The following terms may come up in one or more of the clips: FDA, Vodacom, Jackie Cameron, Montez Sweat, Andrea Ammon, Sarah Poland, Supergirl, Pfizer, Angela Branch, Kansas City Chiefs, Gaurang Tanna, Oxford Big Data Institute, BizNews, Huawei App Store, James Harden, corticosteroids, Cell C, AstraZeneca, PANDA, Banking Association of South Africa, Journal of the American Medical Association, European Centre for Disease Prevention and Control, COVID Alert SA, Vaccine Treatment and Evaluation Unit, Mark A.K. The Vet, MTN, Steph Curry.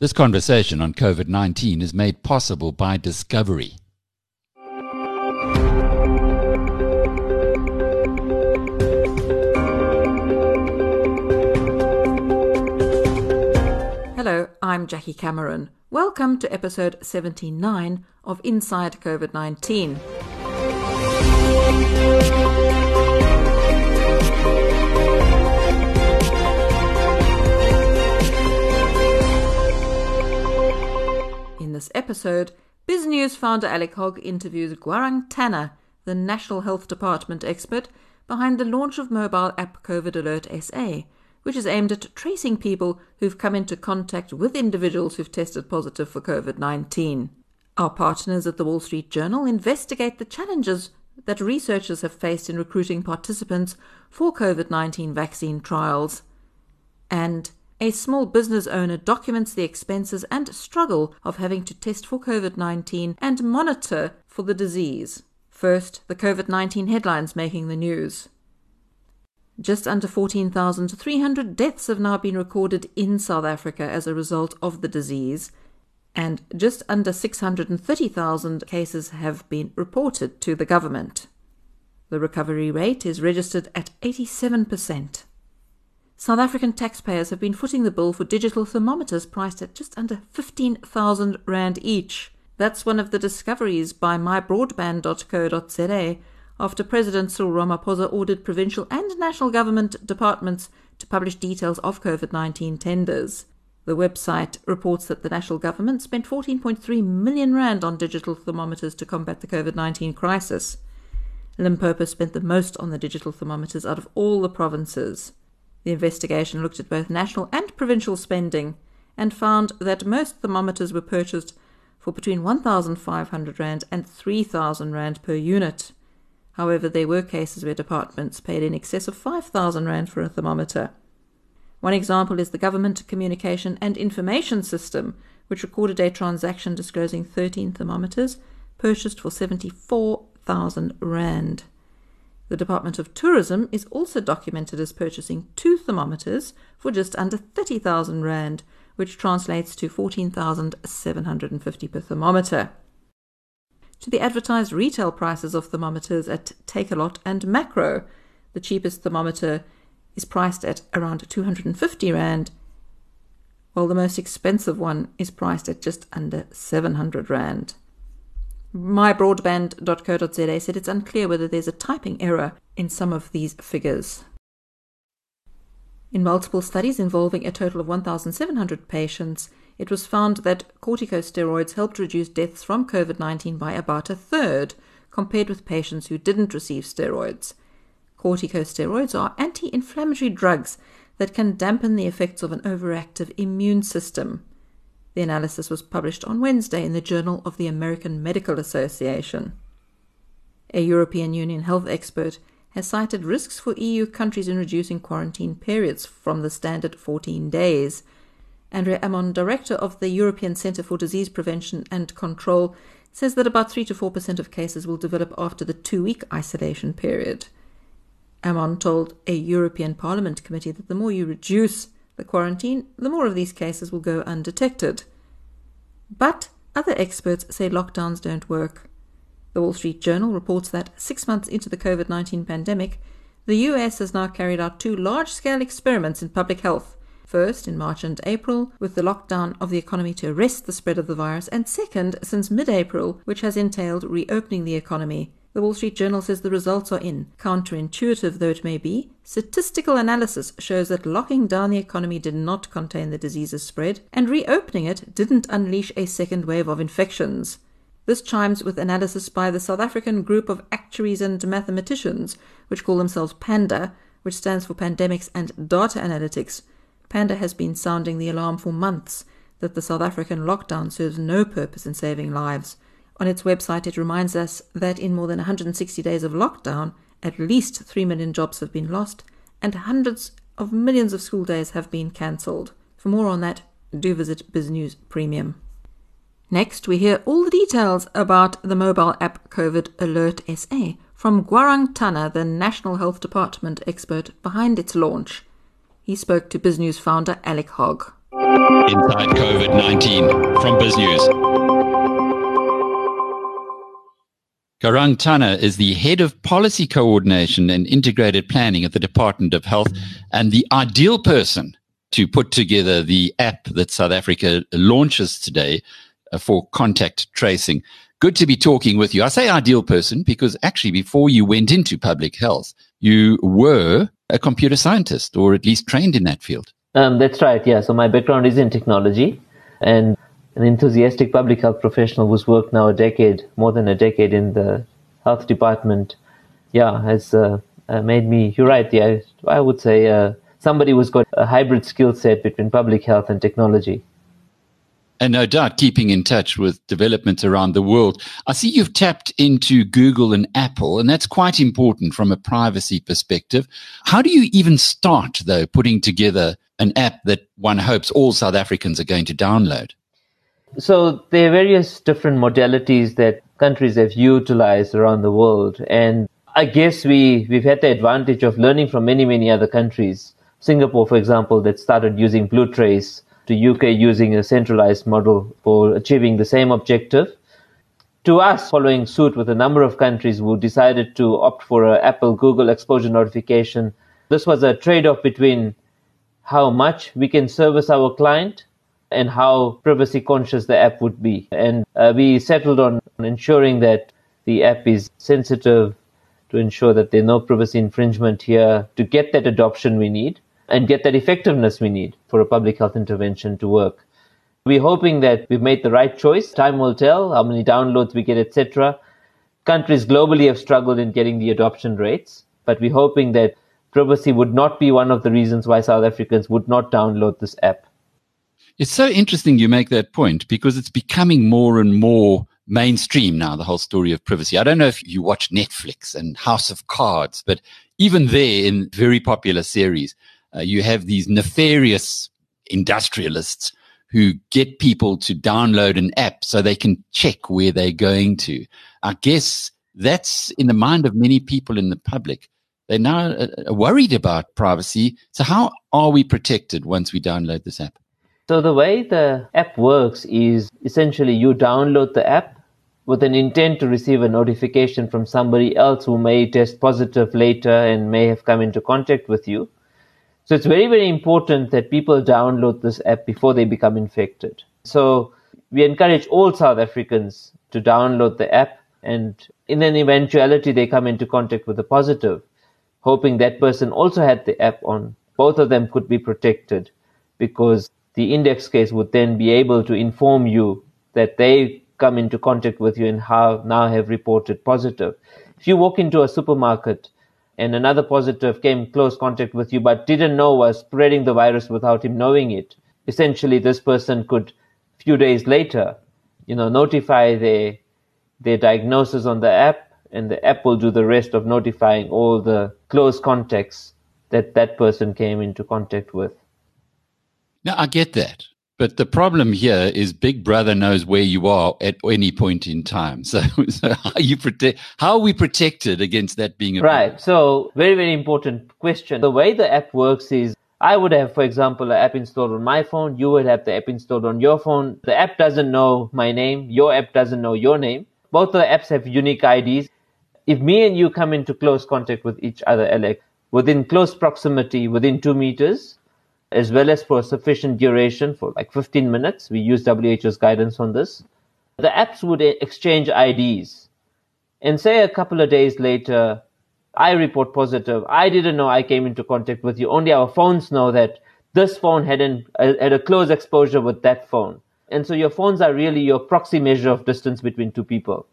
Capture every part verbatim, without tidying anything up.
This conversation on COVID nineteen is made possible by Discovery. Hello, I'm Jackie Cameron. Welcome to episode seventy-nine of Inside COVID nineteen. In this episode, BizNews founder Alec Hogg interviews Gaurang Tanna, the National Health Department expert behind the launch of mobile app COVID Alert S A, which is aimed at tracing people who've come into contact with individuals who've tested positive for COVID nineteen. Our partners at the Wall Street Journal investigate the challenges that researchers have faced in recruiting participants for COVID nineteen vaccine trials. And a small business owner documents the expenses and struggle of having to test for COVID nineteen and monitor for the disease. First, the COVID nineteen headlines making the news. Just under fourteen thousand three hundred deaths have now been recorded in South Africa as a result of the disease, and just under six hundred thirty thousand cases have been reported to the government. The recovery rate is registered at eighty-seven percent. South African taxpayers have been footing the bill for digital thermometers priced at just under fifteen thousand rand each. That's one of the discoveries by my broadband dot co dot z a, after President Cyril Ramaphosa ordered provincial and national government departments to publish details of COVID nineteen tenders. The website reports that the national government spent fourteen point three million rand on digital thermometers to combat the COVID nineteen crisis. Limpopo spent the most on the digital thermometers out of all the provinces. The investigation looked at both national and provincial spending and found that most thermometers were purchased for between fifteen hundred rand and three thousand rand per unit. However, there were cases where departments paid in excess of five thousand rand for a thermometer. One example is the Government Communication and Information System, which recorded a transaction disclosing thirteen thermometers, purchased for seventy-four thousand rand. The Department of Tourism is also documented as purchasing two thermometers for just under thirty thousand rand, which translates to fourteen thousand seven hundred fifty per thermometer. To the advertised retail prices of thermometers at Takealot and Makro. The cheapest thermometer is priced at around two hundred fifty rand, while the most expensive one is priced at just under seven hundred rand. my broadband dot co dot z a said it's unclear whether there's a typing error in some of these figures. In multiple studies involving a total of one thousand seven hundred patients, it was found that corticosteroids helped reduce deaths from COVID nineteen by about a third, compared with patients who didn't receive steroids. Corticosteroids are anti-inflammatory drugs that can dampen the effects of an overactive immune system. The analysis was published on Wednesday in the Journal of the American Medical Association. A European Union health expert has cited risks for E U countries in reducing quarantine periods from the standard fourteen days. Andrea Ammon, director of the European Centre for Disease Prevention and Control, says that about three to four percent of cases will develop after the two-week isolation period. Ammon told a European Parliament committee that the more you reduce the quarantine, the more of these cases will go undetected. But other experts say lockdowns don't work. The Wall Street Journal reports that six months into the COVID nineteen pandemic, the U S has now carried out two large-scale experiments in public health. First, in March and April, with the lockdown of the economy to arrest the spread of the virus, and second, since mid-April, which has entailed reopening the economy. The Wall Street Journal says the results are in. Counterintuitive though it may be, statistical analysis shows that locking down the economy did not contain the disease's spread, and reopening it didn't unleash a second wave of infections. This chimes with analysis by the South African group of actuaries and mathematicians, which call themselves PANDA, which stands for Pandemics and Data Analytics. PANDA has been sounding the alarm for months that the South African lockdown serves no purpose in saving lives. On its website, it reminds us that in more than one hundred sixty days of lockdown, at least three million jobs have been lost and hundreds of millions of school days have been cancelled. For more on that, do visit BizNews Premium. Next, we hear all the details about the mobile app COVID Alert S A from Gaurang Tanna, the National Health Department expert behind its launch. He spoke to BizNews founder Alec Hogg. Inside COVID nineteen from BizNews. Gaurang Tanna is the head of policy coordination and integrated planning at the Department of Health and the ideal person to put together the app that South Africa launches today for contact tracing. Good to be talking with you. I say ideal person because actually before you went into public health, you were a computer scientist, or at least trained in that field. Um, that's right, yeah. So my background is in technology, and an enthusiastic public health professional who's worked now a decade, more than a decade in the health department, yeah, has uh, uh, made me, you're right, yeah, I would say uh, somebody who's got a hybrid skill set between public health and technology. And no doubt keeping in touch with developments around the world. I see you've tapped into Google and Apple, and that's quite important from a privacy perspective. How do you even start, though, putting together an app that one hopes all South Africans are going to download? So there are various different modalities that countries have utilized around the world. And I guess we, we've had the advantage of learning from many, many other countries. Singapore, for example, that started using Blue Trace, to U K using a centralized model for achieving the same objective, to us following suit with a number of countries who decided to opt for an Apple-Google exposure notification. This was a trade-off between how much we can service our client and how privacy conscious the app would be. And uh, we settled on ensuring that the app is sensitive, to ensure that there's no privacy infringement here, to get that adoption we need and get that effectiveness we need for a public health intervention to work. We're hoping that we've made the right choice. Time will tell how many downloads we get, et cetera. Countries globally have struggled in getting the adoption rates, but we're hoping that privacy would not be one of the reasons why South Africans would not download this app. It's so interesting you make that point, because it's becoming more and more mainstream now, the whole story of privacy. I don't know if you watch Netflix and House of Cards, but even there in very popular series, Uh, you have these nefarious industrialists who get people to download an app so they can check where they're going to. I guess that's in the mind of many people in the public. They're now uh, worried about privacy. So how are we protected once we download this app? So the way the app works is essentially you download the app with an intent to receive a notification from somebody else who may test positive later and may have come into contact with you. So it's very, very important that people download this app before they become infected. So we encourage all South Africans to download the app, and in an eventuality they come into contact with a positive, hoping that person also had the app on. Both of them could be protected, because the index case would then be able to inform you that they come into contact with you and have, now have reported positive. If you walk into a supermarket and another positive came in close contact with you but didn't know was spreading the virus without him knowing it, essentially this person could, a few days later, you know, notify their, their diagnosis on the app, and the app will do the rest of notifying all the close contacts that that person came into contact with. Now, I get that. But the problem here is Big Brother knows where you are at any point in time. So, so how, you prote- how are we protected against that being a problem? Right. So very, very important question. The way the app works is I would have, for example, an app installed on my phone. You would have the app installed on your phone. The app doesn't know my name. Your app doesn't know your name. Both of the apps have unique I Ds. If me and you come into close contact with each other, Alec, within close proximity, within two meters, as well as for a sufficient duration for like fifteen minutes. We use W H O's guidance on this. The apps would exchange I Ds. And say a couple of days later, I report positive. I didn't know I came into contact with you. Only our phones know that this phone had, an, had a close exposure with that phone. And so your phones are really your proxy measure of distance between two people.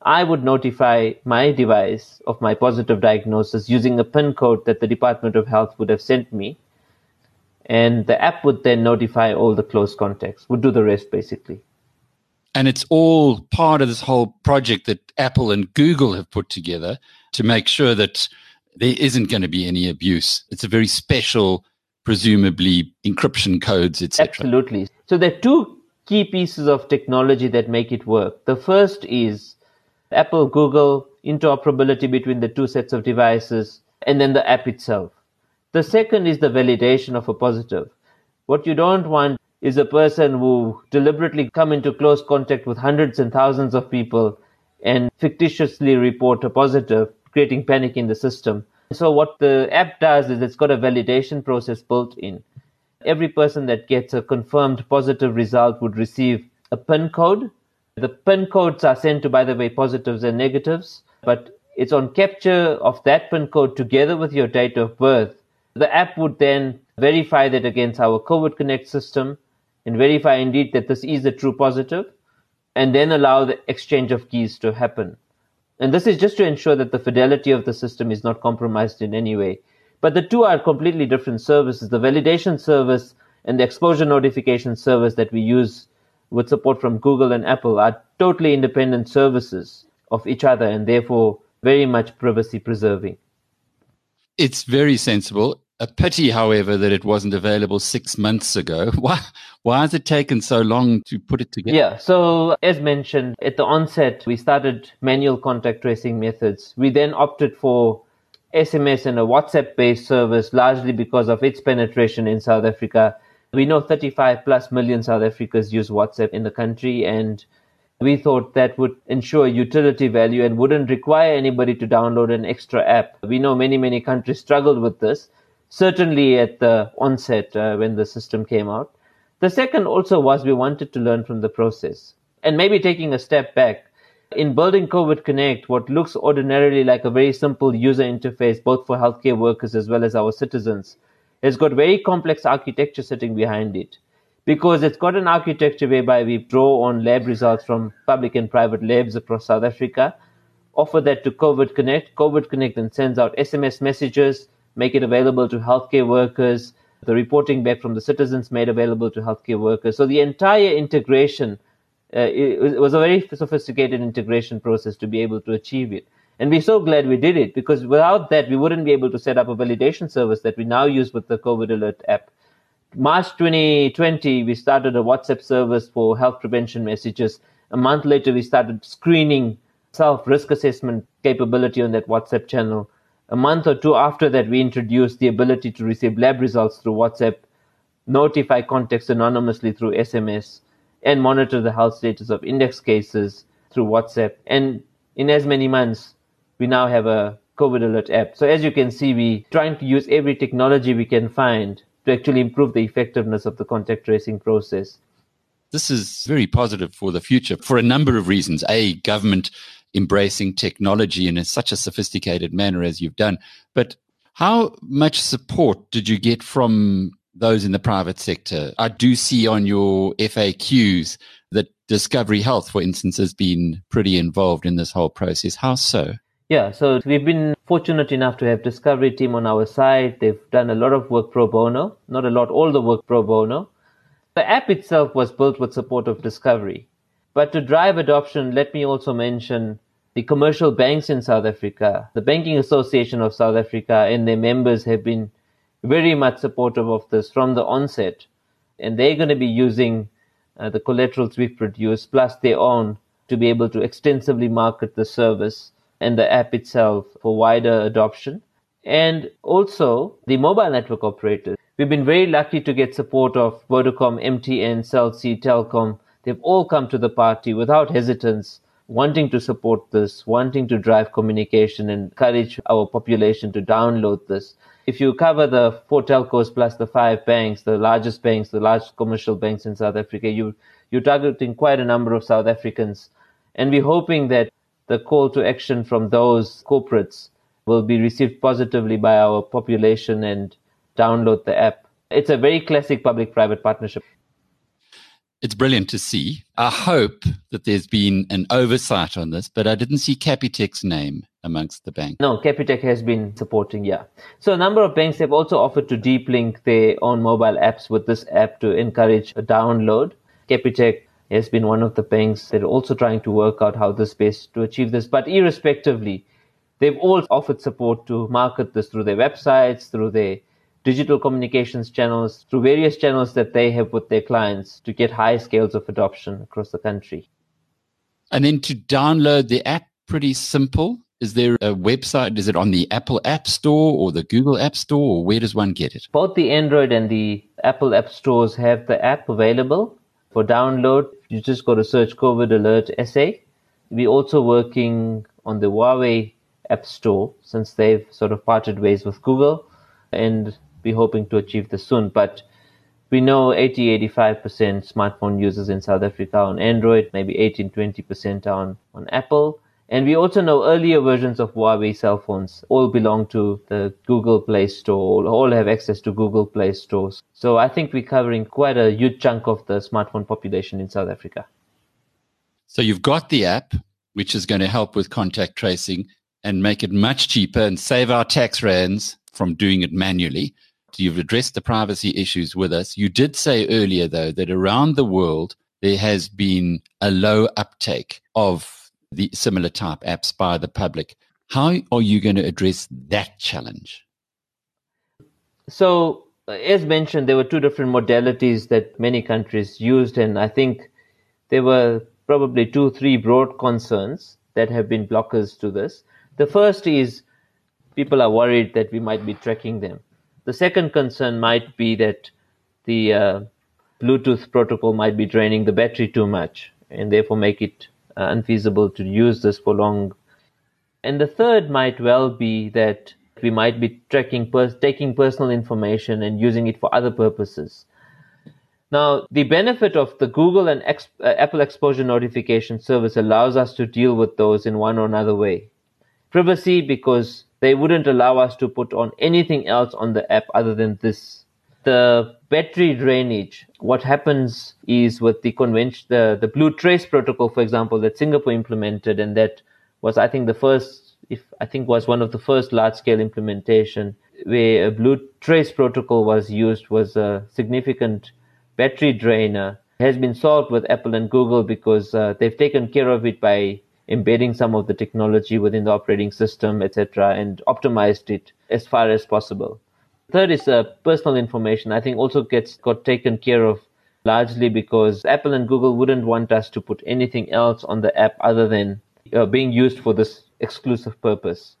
I would notify my device of my positive diagnosis using a PIN code that the Department of Health would have sent me. And the app would then notify all the close contacts, would do the rest, basically. And it's all part of this whole project that Apple and Google have put together to make sure that there isn't going to be any abuse. It's a very special, presumably, encryption codes, et cetera. Absolutely. So there are two key pieces of technology that make it work. The first is Apple, Google, interoperability between the two sets of devices, and then the app itself. The second is the validation of a positive. What you don't want is a person who deliberately come into close contact with hundreds and thousands of people and fictitiously report a positive, creating panic in the system. So what the app does is it's got a validation process built in. Every person that gets a confirmed positive result would receive a PIN code. The PIN codes are sent to, by the way, positives and negatives, but it's on capture of that PIN code together with your date of birth. The app would then verify that against our COVID Connect system and verify indeed that this is a true positive, and then allow the exchange of keys to happen. And this is just to ensure that the fidelity of the system is not compromised in any way. But the two are completely different services, the validation service and the exposure notification service that we use with support from Google and Apple are totally independent services of each other and therefore very much privacy preserving. It's very sensible. A pity, however, that it wasn't available six months ago. Why, why has it taken so long to put it together? Yeah, so as mentioned, at the onset, we started manual contact tracing methods. We then opted for S M S and a WhatsApp-based service, largely because of its penetration in South Africa. We know thirty-five plus million South Africans use WhatsApp in the country, and we thought that would ensure utility value and wouldn't require anybody to download an extra app. We know many, many countries struggled with this, certainly at the onset uh, when the system came out. The second also was we wanted to learn from the process. And maybe taking a step back, in building COVID Connect, what looks ordinarily like a very simple user interface, both for healthcare workers as well as our citizens, has got very complex architecture sitting behind it, because it's got an architecture whereby we draw on lab results from public and private labs across South Africa, offer that to COVID Connect. COVID Connect then sends out S M S messages, make it available to healthcare workers, the reporting back from the citizens made available to healthcare workers. So the entire integration, uh, it, it was a very sophisticated integration process to be able to achieve it. And we're so glad we did it, because without that, we wouldn't be able to set up a validation service that we now use with the COVID Alert app. March twenty twenty, we started a WhatsApp service for health prevention messages. A month later, we started screening self-risk assessment capability on that WhatsApp channel. A month or two after that, we introduced the ability to receive lab results through WhatsApp, notify contacts anonymously through S M S, and monitor the health status of index cases through WhatsApp. And in as many months, we now have a COVID Alert app. So as you can see, we're trying to use every technology we can find to actually improve the effectiveness of the contact tracing process. This is very positive for the future for a number of reasons. A, government embracing technology in a, such a sophisticated manner as you've done. But how much support did you get from those in the private sector? I do see on your F A Qs that Discovery Health, for instance, has been pretty involved in this whole process. How so? Yeah, so we've been fortunate enough to have Discovery team on our side. They've done a lot of work pro bono, not a lot, all the work pro bono. The app itself was built with support of Discovery. But to drive adoption, let me also mention the commercial banks in South Africa. The Banking Association of South Africa and their members have been very much supportive of this from the onset. And they're going to be using uh, the collaterals we've produced, plus their own, to be able to extensively market the service and the app itself for wider adoption. And also the mobile network operators. We've been very lucky to get support of Vodacom, M T N, Cell C, Telkom. They've all come to the party without hesitance, wanting to support this, wanting to drive communication and encourage our population to download this. If you cover the four telcos plus the five banks, the largest banks, the large commercial banks in South Africa, you, you're targeting quite a number of South Africans. And we're hoping that the call to action from those corporates will be received positively by our population and download the app. It's a very classic public-private partnership. It's brilliant to see. I hope that there's been an oversight on this, but I didn't see Capitec's name amongst the banks. No, Capitec has been supporting, yeah. So a number of banks have also offered to deep link their own mobile apps with this app to encourage a download. Capitec has been one of the banks that are also trying to work out how this best to achieve this. But irrespectively, they've all offered support to market this through their websites, through their digital communications channels, through various channels that they have with their clients to get high scales of adoption across the country. And then to download the app, pretty simple. Is there a website? Is it on the Apple App Store or the Google App Store? Or where does one get it? Both the Android and the Apple App Stores have the app available for download. You just got to search COVID Alert S A. We're also working on the Huawei App Store since they've sort of parted ways with Google, and we're hoping to achieve this soon. But we know eighty, eighty-five percent smartphone users in South Africa are on Android, maybe eighteen, twenty percent are on, on Apple. And we also know earlier versions of Huawei cell phones all belong to the Google Play Store, all have access to Google Play Stores. So I think we're covering quite a huge chunk of the smartphone population in South Africa. So you've got the app, which is going to help with contact tracing and make it much cheaper and save our tax rands from doing it manually. You've addressed the privacy issues with us. You did say earlier, though, that around the world, there has been a low uptake of the similar type apps by the public. How are you going to address that challenge? So, as mentioned, there were two different modalities that many countries used, and I think there were probably two, three broad concerns that have been blockers to this. The first is people are worried that we might be tracking them. The second concern might be that the uh, Bluetooth protocol might be draining the battery too much and therefore make it uh, unfeasible to use this for long. And the third might well be that we might be tracking pers- taking personal information and using it for other purposes. Now, the benefit of the Google and Ex- uh, Apple Exposure Notification Service allows us to deal with those in one or another way. Privacy, because they wouldn't allow us to put on anything else on the app other than this. The battery drainage, what happens is with the convention, the, the Blue Trace protocol, for example, that Singapore implemented, and that was, I think, the first, if I think was one of the first large-scale implementation where a Blue Trace protocol was used, was a significant battery drainer. It has been solved with Apple and Google because uh, they've taken care of it by embedding some of the technology within the operating system, et cetera, and optimized it as far as possible. Third is uh, personal information. I think also gets got taken care of largely because Apple and Google wouldn't want us to put anything else on the app other than uh, being used for this exclusive purpose.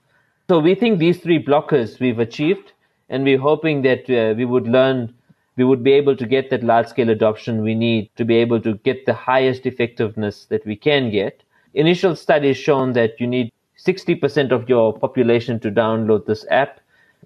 So we think these three blockers we've achieved, and we're hoping that uh, we would learn, we would be able to get that large-scale adoption we need to be able to get the highest effectiveness that we can get. Initial studies shown that you need sixty percent of your population to download this app.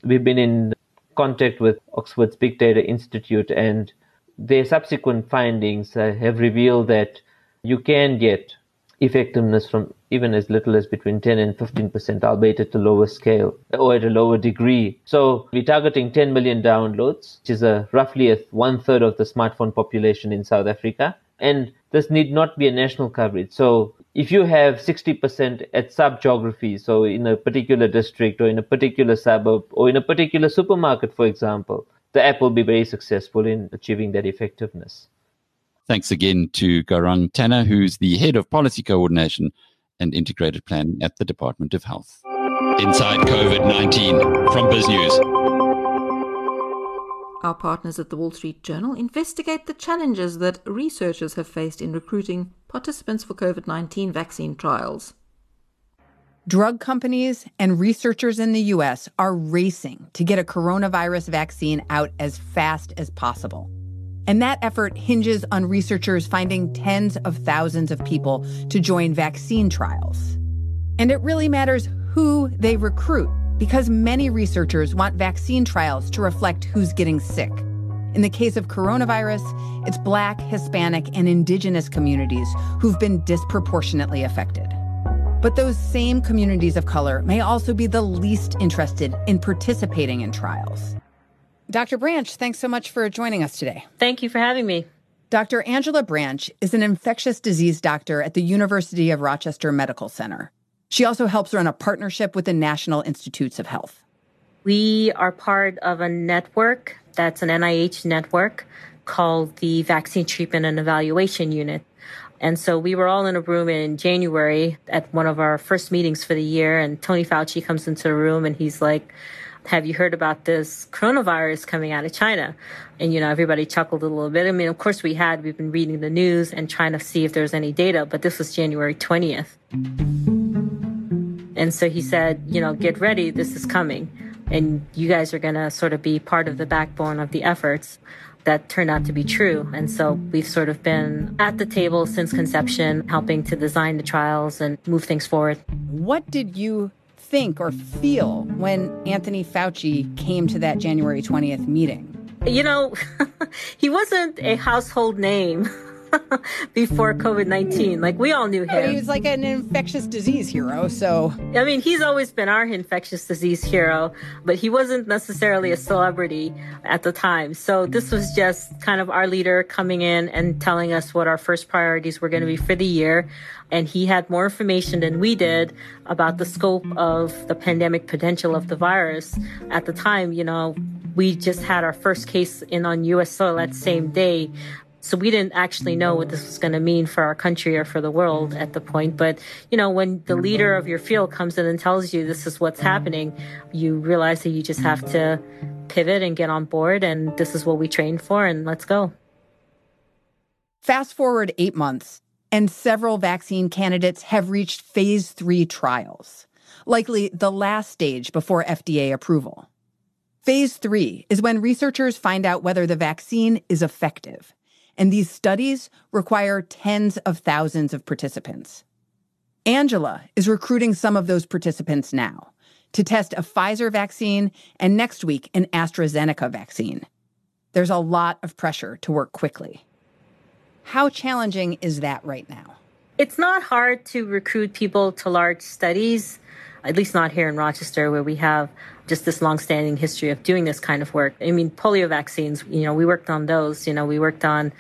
We've been in contact with Oxford's Big Data Institute, and their subsequent findings uh, have revealed that you can get effectiveness from even as little as between ten and fifteen percent, albeit at a lower scale or at a lower degree. So we're targeting ten million downloads, which is a, roughly a one-third of the smartphone population in South Africa. And this need not be a national coverage. So if you have sixty percent at sub-geography, so in a particular district or in a particular suburb or in a particular supermarket, for example, the app will be very successful in achieving that effectiveness. Thanks again to Gaurang Tanna, who's the Head of Policy Coordination and Integrated Planning at the Department of Health. Inside COVID nineteen from BizNews. Our partners at the Wall Street Journal investigate the challenges that researchers have faced in recruiting participants for COVID nineteen vaccine trials. Drug companies and researchers in the U S are racing to get a coronavirus vaccine out as fast as possible. And that effort hinges on researchers finding tens of thousands of people to join vaccine trials. And it really matters who they recruit, because many researchers want vaccine trials to reflect who's getting sick. In the case of coronavirus, it's Black, Hispanic, and Indigenous communities who've been disproportionately affected. But those same communities of color may also be the least interested in participating in trials. Doctor Branch, thanks so much for joining us today. Thank you for having me. Doctor Angela Branch is an infectious disease doctor at the University of Rochester Medical Center. She also helps run a partnership with the National Institutes of Health. We are part of a network that's an N I H network called the Vaccine Treatment and Evaluation Unit. And so we were all in a room in January at one of our first meetings for the year, and Tony Fauci comes into the room and he's like, "Have you heard about this coronavirus coming out of China?" And, you know, everybody chuckled a little bit. I mean, of course we had, we've been reading the news and trying to see if there's any data, but this was January twentieth. And so he said, you know, "Get ready, this is coming. And you guys are going to sort of be part of the backbone of the efforts." that turned out to be true. And so we've sort of been at the table since conception, helping to design the trials and move things forward. What did you think or feel when Anthony Fauci came to that January twentieth meeting? You know, he wasn't a household name before COVID nineteen. Like, we all knew him. But he was like an infectious disease hero, so... I mean, he's always been our infectious disease hero, but he wasn't necessarily a celebrity at the time. So this was just kind of our leader coming in and telling us what our first priorities were going to be for the year. And he had more information than we did about the scope of the pandemic potential of the virus. At the time, you know, we just had our first case in on U S soil that same day. So we didn't actually know what this was going to mean for our country or for the world at the point. But, you know, when the leader of your field comes in and tells you this is what's happening, you realize that you just have to pivot and get on board. And this is what we trained for. And let's go. Fast forward eight months and several vaccine candidates have reached phase three trials, likely the last stage before F D A approval. Phase three is when researchers find out whether the vaccine is effective. And these studies require tens of thousands of participants. Angela is recruiting some of those participants now to test a Pfizer vaccine and next week an AstraZeneca vaccine. There's a lot of pressure to work quickly. How challenging is that right now? It's not hard to recruit people to large studies, at least not here in Rochester, where we have just this long-standing history of doing this kind of work. I mean, polio vaccines, you know, we worked on those. You know, we worked on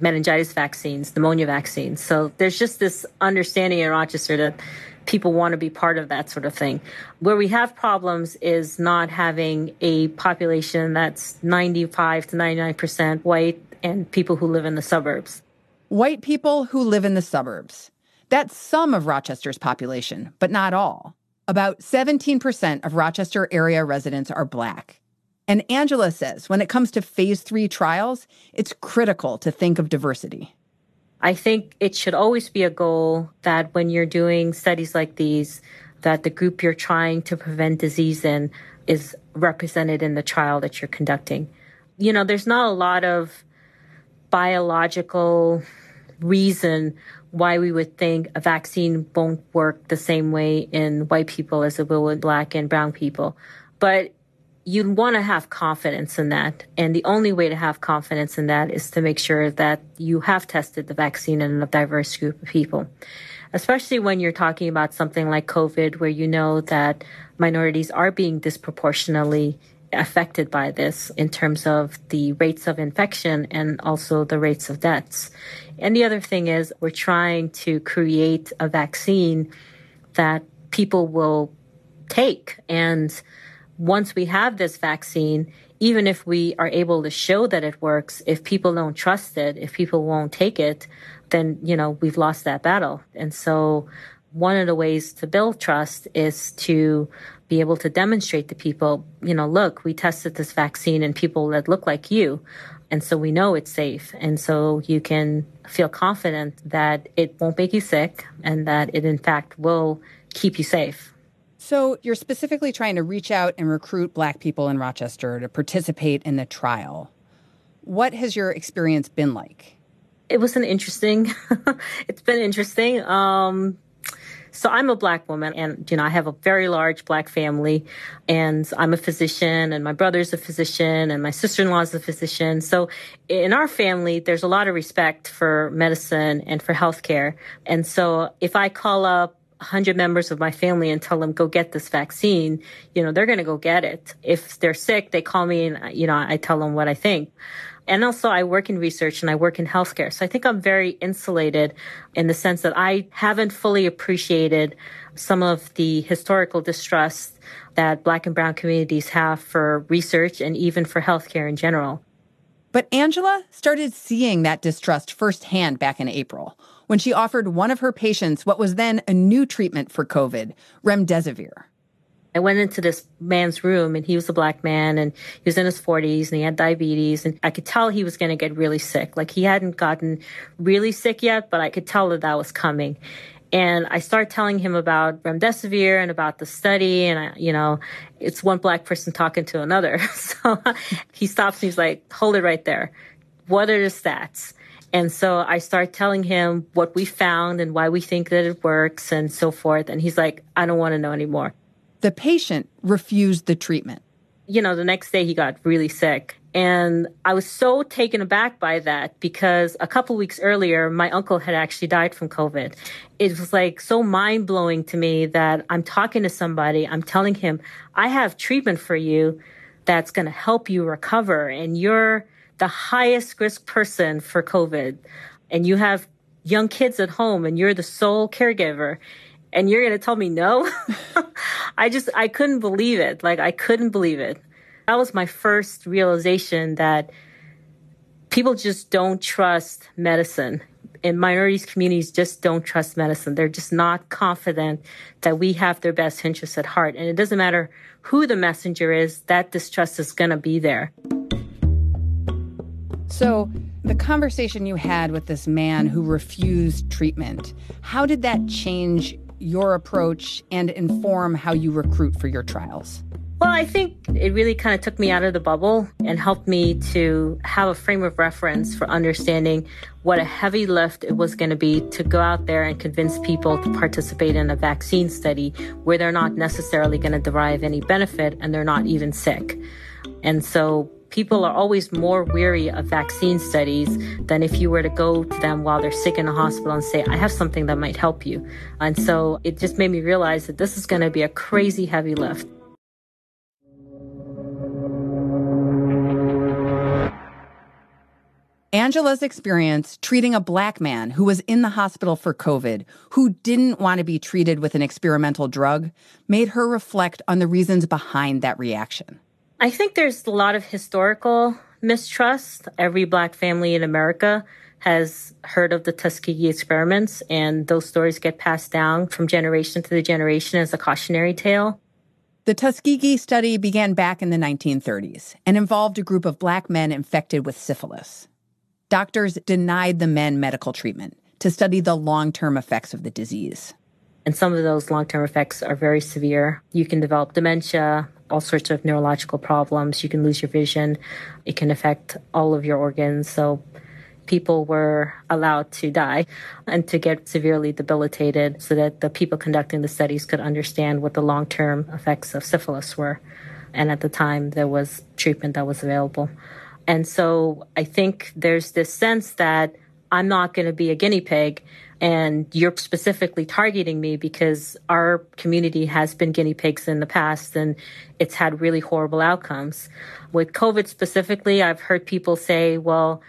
meningitis vaccines, pneumonia vaccines. So there's just this understanding in Rochester that people want to be part of that sort of thing. Where we have problems is not having a population that's ninety-five to ninety-nine percent white and people who live in the suburbs. White people who live in the suburbs. That's some of Rochester's population, but not all. About seventeen percent of Rochester area residents are Black. And Angela says when it comes to phase three trials, it's critical to think of diversity. I think it should always be a goal that when you're doing studies like these, that the group you're trying to prevent disease in is represented in the trial that you're conducting. You know, there's not a lot of biological reason why we would think a vaccine won't work the same way in white people as it will with Black and brown people. But you want to have confidence in that. And the only way to have confidence in that is to make sure that you have tested the vaccine in a diverse group of people, especially when you're talking about something like COVID, where you know that minorities are being disproportionately affected by this in terms of the rates of infection and also the rates of deaths. And the other thing is we're trying to create a vaccine that people will take. And once we have this vaccine, even if we are able to show that it works, if people don't trust it, if people won't take it, then, you know, we've lost that battle. And so one of the ways to build trust is to be able to demonstrate to people, you know, look, we tested this vaccine in people that look like you, and so we know it's safe. And so you can feel confident that it won't make you sick and that it, in fact, will keep you safe. So you're specifically trying to reach out and recruit Black people in Rochester to participate in the trial. What has your experience been like? It was an interesting, it's been interesting. Um, So I'm a Black woman, and, you know, I have a very large Black family, and I'm a physician, and my brother's a physician, and my sister-in-law's a physician. So in our family, there's a lot of respect for medicine and for healthcare. And so if I call up one hundred members of my family and tell them, go get this vaccine, you know, they're going to go get it. If they're sick, they call me and, you know, I tell them what I think. And also I work in research and I work in healthcare. So I think I'm very insulated in the sense that I haven't fully appreciated some of the historical distrust that Black and brown communities have for research and even for healthcare in general. But Angela started seeing that distrust firsthand back in April when she offered one of her patients what was then a new treatment for COVID, remdesivir. I went into this man's room, and he was a Black man, and he was in his forties, and he had diabetes, and I could tell he was going to get really sick. Like, he hadn't gotten really sick yet, but I could tell that that was coming. And I start telling him about remdesivir and about the study. And, I, you know, it's one black person talking to another. So he stops and he's like, hold it right there. What are the stats? And so I start telling him what we found and why we think that it works and so forth. And he's like, I don't want to know anymore. The patient refused the treatment. You know, the next day he got really sick. And I was so taken aback by that because a couple weeks earlier, my uncle had actually died from COVID. It was like so mind-blowing to me that I'm talking to somebody, I'm telling him, I have treatment for you that's going to help you recover. And you're the highest risk person for COVID. And you have young kids at home and you're the sole caregiver. And you're going to tell me no? I just, I couldn't believe it. Like, I couldn't believe it. That was my first realization that people just don't trust medicine. And minorities communities just don't trust medicine. They're just not confident that we have their best interests at heart. And it doesn't matter who the messenger is, that distrust is going to be there. So the conversation you had with this man who refused treatment, how did that change your approach and inform how you recruit for your trials? Well, I think it really kind of took me out of the bubble and helped me to have a frame of reference for understanding what a heavy lift it was going to be to go out there and convince people to participate in a vaccine study where they're not necessarily going to derive any benefit and they're not even sick. And so people are always more weary of vaccine studies than if you were to go to them while they're sick in the hospital and say, I have something that might help you. And so it just made me realize that this is going to be a crazy heavy lift. Angela's experience treating a black man who was in the hospital for COVID, who didn't want to be treated with an experimental drug, made her reflect on the reasons behind that reaction. I think there's a lot of historical mistrust. Every black family in America has heard of the Tuskegee experiments, and those stories get passed down from generation to the generation as a cautionary tale. The Tuskegee study began back in the nineteen thirties and involved a group of black men infected with syphilis. Doctors denied the men medical treatment to study the long-term effects of the disease. And some of those long-term effects are very severe. You can develop dementia, all sorts of neurological problems. You can lose your vision. It can affect all of your organs. So people were allowed to die and to get severely debilitated so that the people conducting the studies could understand what the long-term effects of syphilis were. And at the time, there was treatment that was available. And so I think there's this sense that I'm not going to be a guinea pig, and you're specifically targeting me because our community has been guinea pigs in the past, and it's had really horrible outcomes. With COVID specifically, I've heard people say, well,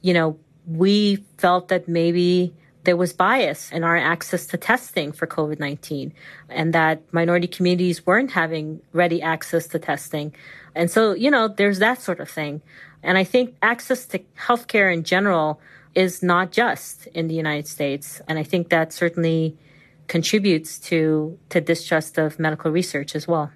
you know, we felt that maybe there was bias in our access to testing for COVID nineteen, and that minority communities weren't having ready access to testing. And so, you know, there's that sort of thing. And I think access to healthcare in general is not just in the United States. And I think that certainly contributes to, to distrust of medical research as well.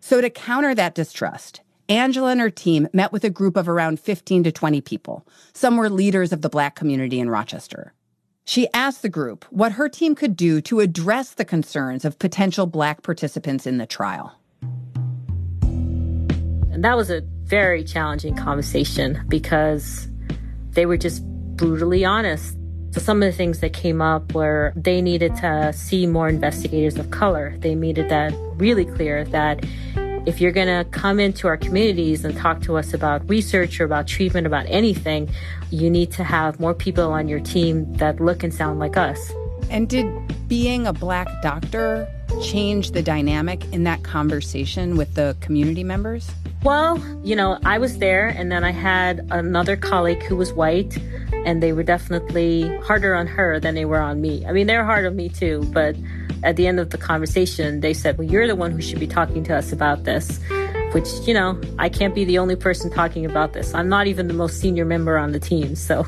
So to counter that distrust, Angela and her team met with a group of around fifteen to twenty people. Some were leaders of the Black community in Rochester. She asked the group what her team could do to address the concerns of potential Black participants in the trial. And that was a very challenging conversation because they were just brutally honest. So some of the things that came up were they needed to see more investigators of color. They made it that really clear that if you're going to come into our communities and talk to us about research or about treatment, about anything, you need to have more people on your team that look and sound like us. And did being a Black doctor change the dynamic in that conversation with the community members? Well, you know, I was there, and then I had another colleague who was white, and they were definitely harder on her than they were on me. I mean, they're hard on me too, but at the end of the conversation, they said, well, you're the one who should be talking to us about this, which, you know, I can't be the only person talking about this. I'm not even the most senior member on the team, so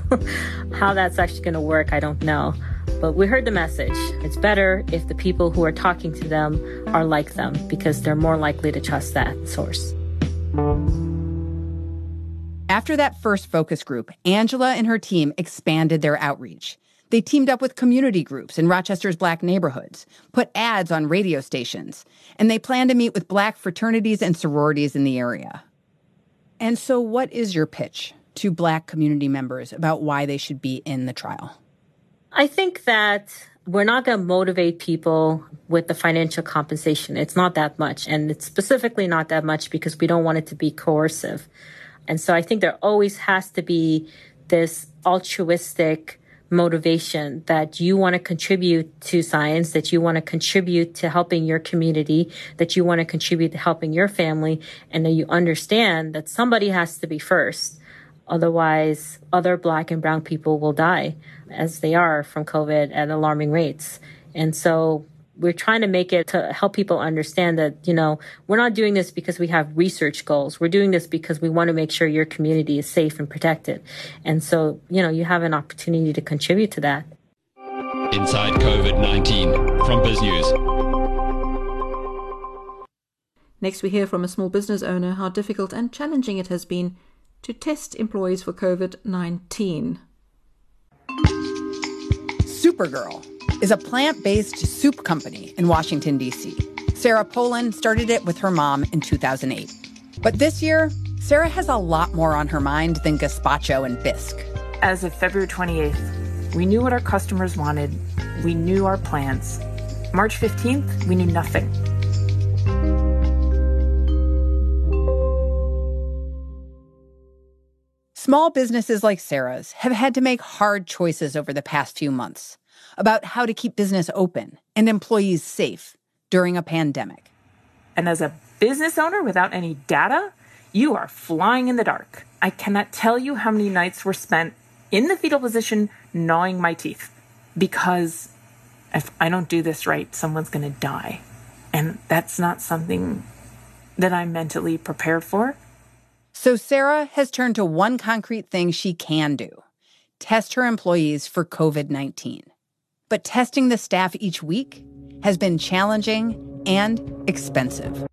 how that's actually going to work, I don't know. But we heard the message. It's better if the people who are talking to them are like them because they're more likely to trust that source. After that first focus group, Angela and her team expanded their outreach. They teamed up with community groups in Rochester's Black neighborhoods, put ads on radio stations, and they plan to meet with Black fraternities and sororities in the area. And so what is your pitch to Black community members about why they should be in the trial? I think that we're not going to motivate people with the financial compensation. It's not that much, and it's specifically not that much because we don't want it to be coercive. And so I think there always has to be this altruistic motivation that you want to contribute to science, that you want to contribute to helping your community, that you want to contribute to helping your family, and that you understand that somebody has to be first. Otherwise, other Black and brown people will die, as they are, from COVID at alarming rates. And so we're trying to make it to help people understand that, you know, we're not doing this because we have research goals. We're doing this because we want to make sure your community is safe and protected. And so, you know, you have an opportunity to contribute to that. Inside COVID nineteen from BizNews. Next, we hear from a small business owner how difficult and challenging it has been to test employees for COVID nineteen. Supergirl is a plant-based soup company in Washington, D C. Sarah Poland started it with her mom in two thousand eight. But this year, Sarah has a lot more on her mind than gazpacho and bisque. As of February twenty-eighth, we knew what our customers wanted. We knew our plans. March fifteenth, we knew nothing. Small businesses like Sarah's have had to make hard choices over the past few months about how to keep business open and employees safe during a pandemic. And as a business owner without any data, you are flying in the dark. I cannot tell you how many nights were spent in the fetal position gnawing my teeth because if I don't do this right, someone's going to die. And that's not something that I'm mentally prepared for. So Sarah has turned to one concrete thing she can do, test her employees for COVID nineteen. But testing the staff each week has been challenging and expensive.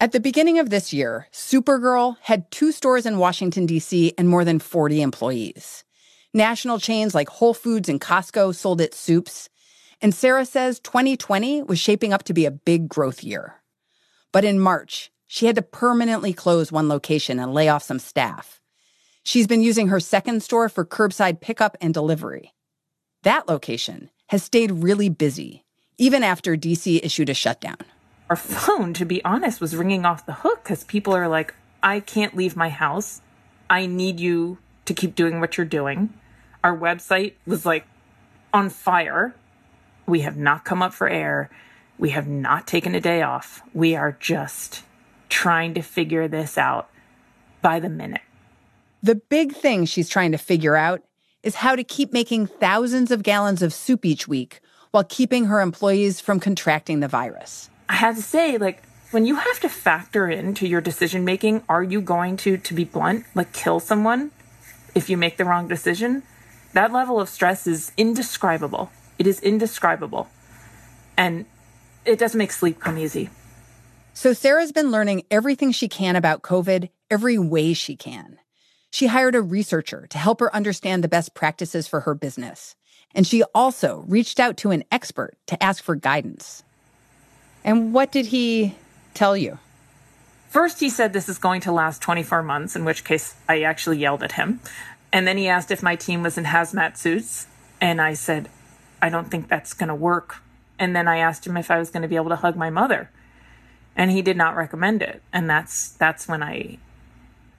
At the beginning of this year, Supergirl had two stores in Washington, D C and more than forty employees. National chains like Whole Foods and Costco sold its soups. And Sarah says twenty twenty was shaping up to be a big growth year. But in March, she had to permanently close one location and lay off some staff. She's been using her second store for curbside pickup and delivery. That location has stayed really busy, even after D C issued a shutdown. Our phone, to be honest, was ringing off the hook because people are like, I can't leave my house. I need you to keep doing what you're doing. Our website was like on fire. We have not come up for air. We have not taken a day off. We are just trying to figure this out by the minute. The big thing she's trying to figure out is how to keep making thousands of gallons of soup each week while keeping her employees from contracting the virus. I have to say, like, when you have to factor into your decision-making, are you going to, to be blunt, like kill someone if you make the wrong decision? That level of stress is indescribable. It is indescribable. And it doesn't make sleep come easy. So Sarah's been learning everything she can about COVID, every way she can. She hired a researcher to help her understand the best practices for her business. And she also reached out to an expert to ask for guidance. And what did he tell you? First, he said this is going to last twenty-four months, in which case I actually yelled at him. And then he asked if my team was in hazmat suits. And I said, I don't think that's going to work. And then I asked him if I was going to be able to hug my mother. And he did not recommend it. And that's that's when I...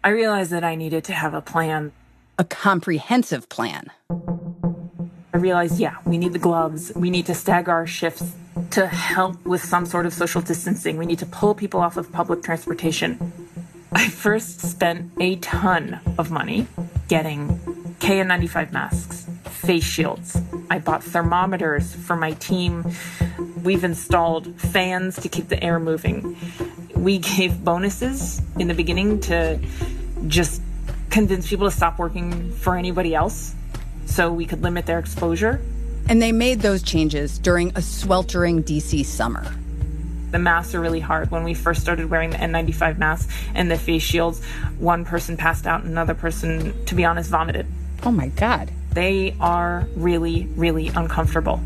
I realized that I needed to have a plan. A comprehensive plan. I realized, yeah, we need the gloves. We need to stagger our shifts to help with some sort of social distancing. We need to pull people off of public transportation. I first spent a ton of money getting K N ninety-five masks, face shields. I bought thermometers for my team. We've installed fans to keep the air moving. We gave bonuses in the beginning to just convince people to stop working for anybody else so we could limit their exposure. And they made those changes during a sweltering D C summer. The masks are really hard. When we first started wearing the N ninety-five masks and the face shields, one person passed out and another person, to be honest, vomited. Oh my God. They are really, really uncomfortable.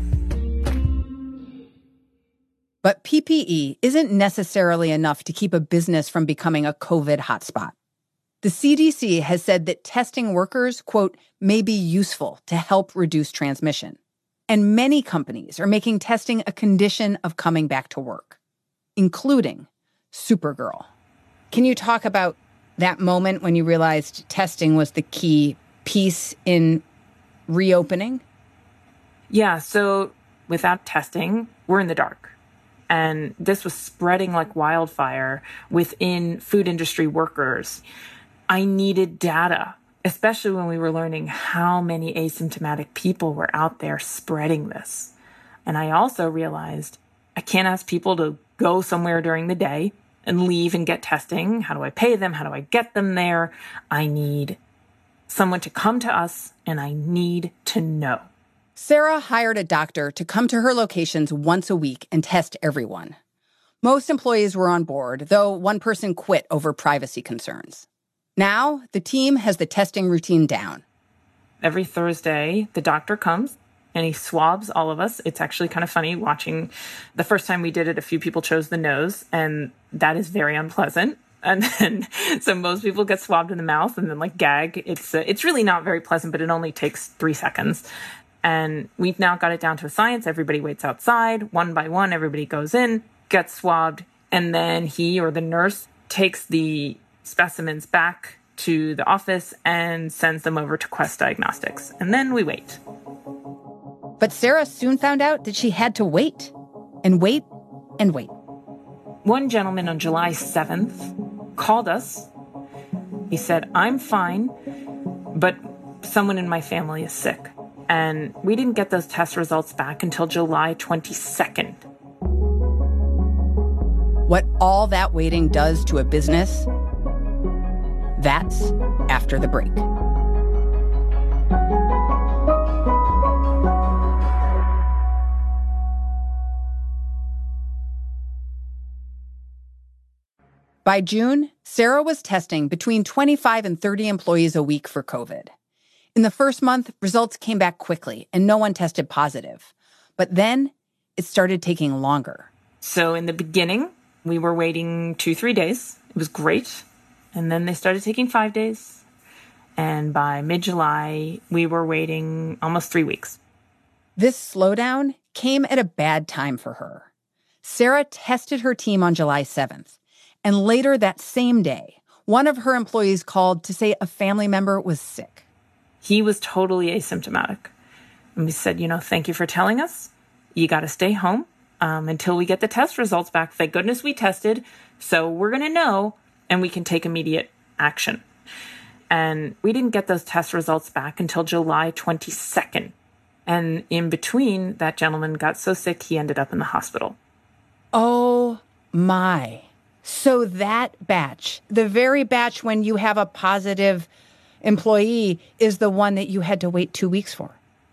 But P P E isn't necessarily enough to keep a business from becoming a COVID hotspot. The C D C has said that testing workers, quote, may be useful to help reduce transmission. And many companies are making testing a condition of coming back to work, including Supergirl. Can you talk about that moment when you realized testing was the key piece in reopening? Yeah, so without testing, we're in the dark. And this was spreading like wildfire within food industry workers. I needed data, especially when we were learning how many asymptomatic people were out there spreading this. And I also realized I can't ask people to go somewhere during the day and leave and get testing. How do I pay them? How do I get them there? I need someone to come to us, and I need to know. Sarah hired a doctor to come to her locations once a week and test everyone. Most employees were on board, though one person quit over privacy concerns. Now, the team has the testing routine down. Every Thursday, the doctor comes and he swabs all of us. It's actually kind of funny watching. The first time we did it, a few people chose the nose, and that is very unpleasant. And then, so most people get swabbed in the mouth and then like gag. It's uh, it's really not very pleasant, but it only takes three seconds. And we've now got it down to a science. Everybody waits outside. One by one, everybody goes in, gets swabbed, and then he or the nurse takes the specimens back to the office and sends them over to Quest Diagnostics. And then we wait. But Sarah soon found out that she had to wait and wait and wait. One gentleman on July seventh called us. He said, "I'm fine, but someone in my family is sick." And we didn't get those test results back until July twenty-second. What all that waiting does to a business, that's after the break. By June, Sarah was testing between twenty-five and thirty employees a week for COVID. In the first month, results came back quickly and no one tested positive. But then it started taking longer. So in the beginning, we were waiting two, three days. It was great. And then they started taking five days. And by mid-July, we were waiting almost three weeks. This slowdown came at a bad time for her. Sarah tested her team on July seventh. And later that same day, one of her employees called to say a family member was sick. He was totally asymptomatic. And we said, you know, thank you for telling us. You got to stay home um, until we get the test results back. Thank goodness we tested. So we're going to know and we can take immediate action. And we didn't get those test results back until July twenty-second. And in between, that gentleman got so sick, he ended up in the hospital. Oh, my. So that batch, the very batch when you have a positive employee, is the one that you had to wait two weeks for.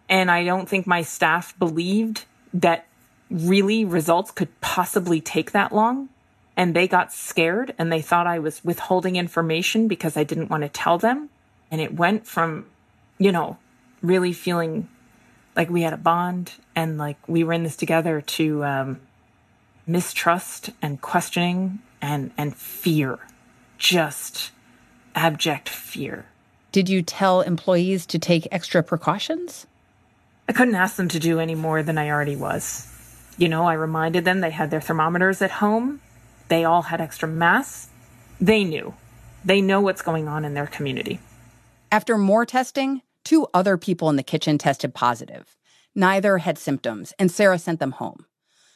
And I don't think my staff believed that really results could possibly take that long. And they got scared and they thought I was withholding information because I didn't want to tell them. And it went from, you know, really feeling like we had a bond and like we were in this together to um, mistrust and questioning and, and fear, just abject fear. Did you tell employees to take extra precautions? I couldn't ask them to do any more than I already was. You know, I reminded them they had their thermometers at home. They all had extra masks. They knew. They know what's going on in their community. After more testing, two other people in the kitchen tested positive. Neither had symptoms, and Sarah sent them home.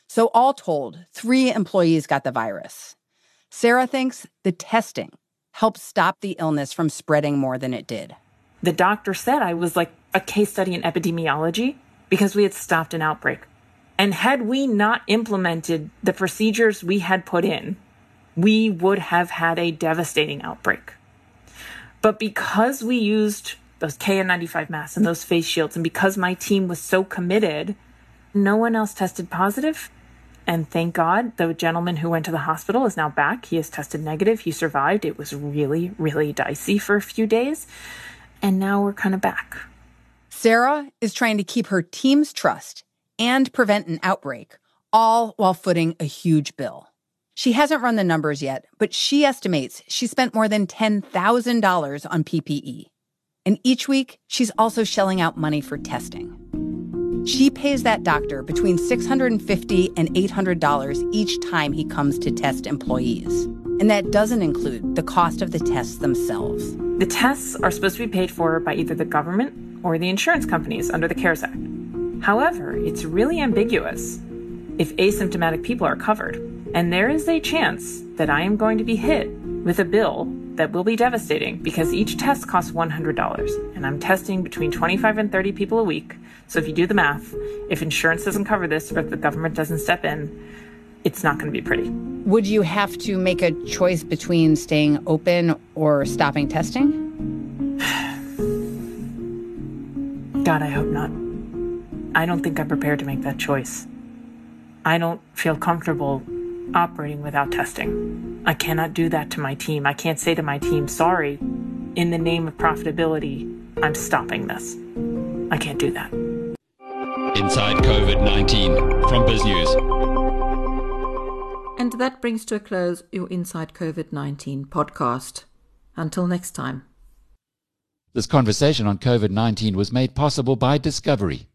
So all told, three employees got the virus. Sarah thinks the testing helped stop the illness from spreading more than it did. The doctor said I was like a case study in epidemiology because we had stopped an outbreak. And had we not implemented the procedures we had put in, we would have had a devastating outbreak. But because we used those K N ninety-five masks and those face shields, and because my team was so committed, no one else tested positive. And thank God, the gentleman who went to the hospital is now back. He has tested negative. He survived. It was really, really dicey for a few days. And now we're kind of back. Sarah is trying to keep her team's trust and prevent an outbreak, all while footing a huge bill. She hasn't run the numbers yet, but she estimates she spent more than ten thousand dollars on P P E. And each week, she's also shelling out money for testing. She pays that doctor between six hundred fifty dollars and eight hundred dollars each time he comes to test employees. And that doesn't include the cost of the tests themselves. The tests are supposed to be paid for by either the government or the insurance companies under the CARES Act. However, it's really ambiguous if asymptomatic people are covered. And there is a chance that I am going to be hit with a bill that will be devastating because each test costs one hundred dollars. And I'm testing between twenty-five and thirty people a week. So if you do the math, if insurance doesn't cover this or if the government doesn't step in, it's not going to be pretty. Would you have to make a choice between staying open or stopping testing? God, I hope not. I don't think I'm prepared to make that choice. I don't feel comfortable operating without testing. I cannot do that to my team. I can't say to my team, sorry, in the name of profitability, I'm stopping this. I can't do that. Inside COVID nineteen from BizNews. And that brings to a close your Inside COVID nineteen podcast. Until next time. This conversation on COVID nineteen was made possible by Discovery.